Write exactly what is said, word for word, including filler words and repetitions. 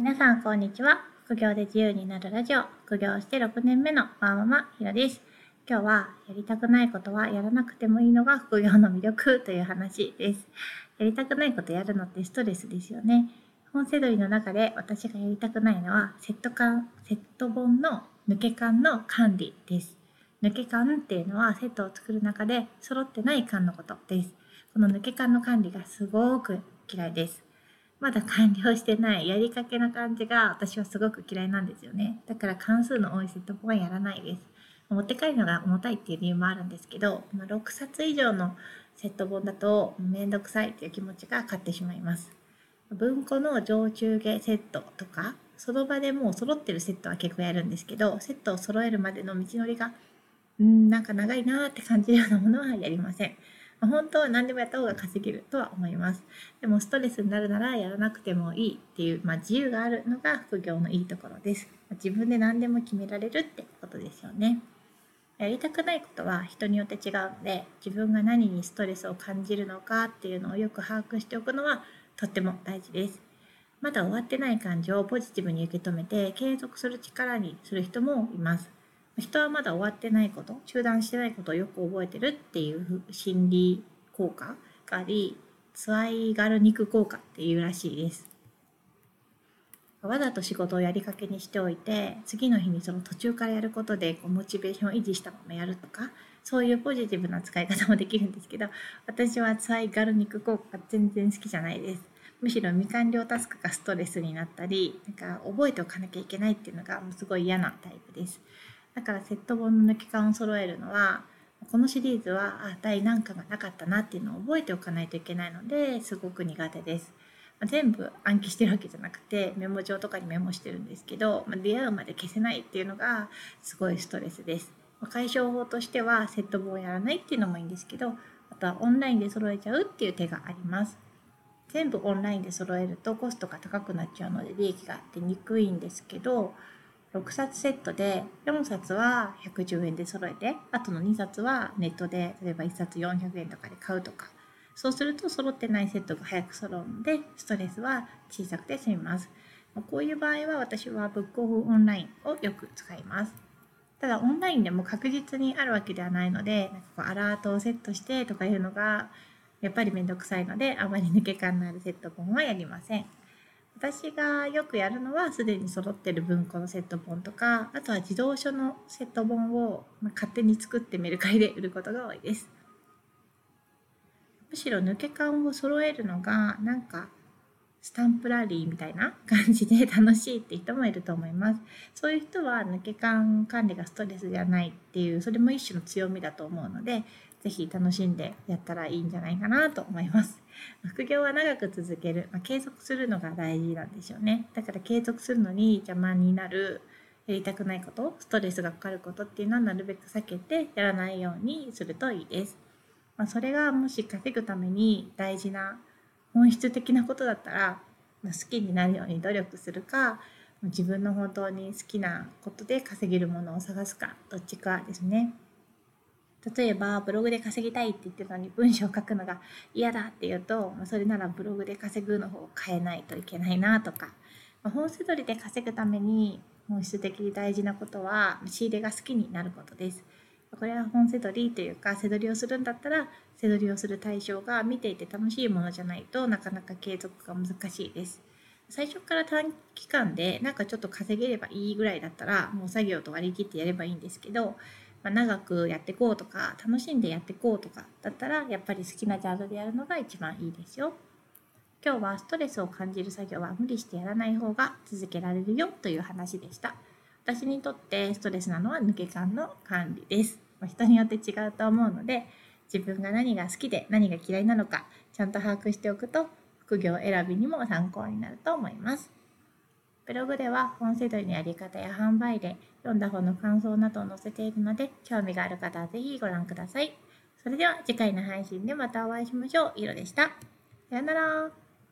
皆さんこんにちは。副業で自由になるラジオ、副業してろくねんめのワーママひろです。今日はやりたくないことはやらなくてもいいのが副業の魅力という話です。やりたくないことやるのってストレスですよね。本セドリの中で私がやりたくないのはセット缶、セット本の抜け缶の管理です。抜け缶っていうのはセットを作る中で揃ってない缶のことです。この抜け缶の管理がすごく嫌いです。まだ完了してないやりかけな感じが私はすごく嫌いなんですよね。だから関数の多いセット本はやらないです。持って帰るのが重たいっていう理由もあるんですけど、ろくさつ以上のセット本だとめんどくさいっていう気持ちが勝ってしまいます。文庫の上中下セットとか、その場でもう揃ってるセットは結構やるんですけど、セットを揃えるまでの道のりがんなんか長いなって感じるようなものはやりません。本当は何でもやった方が稼げるとは思います。でもストレスになるならやらなくてもいいっていう、まあ、自由があるのが副業のいいところです。自分で何でも決められるってことですよね。やりたくないことは人によって違うので、自分が何にストレスを感じるのかっていうのをよく把握しておくのはとっても大事です。まだ終わってない感情をポジティブに受け止めて継続する力にする人もいます。人はまだ終わってないこと、中断してないことをよく覚えてるっていう心理効果があり、ツワイガル肉効果っていうらしいです。わざと仕事をやりかけにしておいて、次の日にその途中からやることでこうモチベーションを維持したままやるとか、そういうポジティブな使い方もできるんですけど、私はツワイガル肉効果が全然好きじゃないです。むしろ未完了タスクがストレスになったり、なんか覚えておかなきゃいけないっていうのがすごい嫌なタイプです。だからセット本の抜け缶を揃えるのは、このシリーズはあ第何巻がなかったなっていうのを覚えておかないといけないのですごく苦手です。全部暗記してるわけじゃなくてメモ帳とかにメモしてるんですけど、出会うまで消せないっていうのがすごいストレスです。解消法としてはセット本をやらないっていうのもいいんですけど、あとはオンラインで揃えちゃうっていう手があります。全部オンラインで揃えるとコストが高くなっちゃうので利益が出にくいんですけど、ろくさつセットでよんさつはひゃくじゅうえんで揃えて、あとのにさつはネットで例えばいっさつよんひゃくえんとかで買うとか、そうすると揃ってないセットが早く揃うのでストレスは小さくて済みます。こういう場合は私はブックオフオンラインをよく使います。ただオンラインでも確実にあるわけではないので、なんかこうアラートをセットしてとかいうのがやっぱりめんどくさいので、あまり抜け感のあるセット本はやりません。私がよくやるのはすでに揃ってる文庫のセット本とか、あとは児童書のセット本を勝手に作ってメルカリで売ることが多いです。むしろ抜け感を揃えるのがなんかスタンプラリーみたいな感じで楽しいって人もいると思います。そういう人は抜け感管理がストレスじゃないっていう、それも一種の強みだと思うので、ぜひ楽しんでやったらいいんじゃないかなと思います。副業は長く続ける、まあ、継続するのが大事なんですよね。だから継続するのに邪魔になるやりたくないこと、ストレスがかかることっていうのはなるべく避けてやらないようにするといいです。まあ、それがもし稼ぐために大事な本質的なことだったら、好きになるように努力するか、自分の本当に好きなことで稼げるものを探すか、どっちかですね。例えばブログで稼ぎたいって言ってたのに文章を書くのが嫌だっていうと、それならブログで稼ぐの方を変えないといけないなとか、本セドリで稼ぐために本質的に大事なことは仕入れが好きになることです。これは本セドリというか、セドリをするんだったらセドリをする対象が見ていて楽しいものじゃないとなかなか継続が難しいです。最初から短期間でなんかちょっと稼げればいいぐらいだったら、もう作業と割り切ってやればいいんですけど、まあ、長くやってこうとか楽しんでやってこうとかだったら、やっぱり好きなジャンルでやるのが一番いいですよ。今日はストレスを感じる作業は無理してやらない方が続けられるよという話でした。私にとってストレスなのは抜け感の管理です。人によって違うと思うので、自分が何が好きで何が嫌いなのかちゃんと把握しておくと副業選びにも参考になると思います。ブログでは本セドリのやり方や販売例、読んだ本の感想などを載せているので、興味がある方はぜひご覧ください。それでは次回の配信でまたお会いしましょう。ひろでした。さよなら。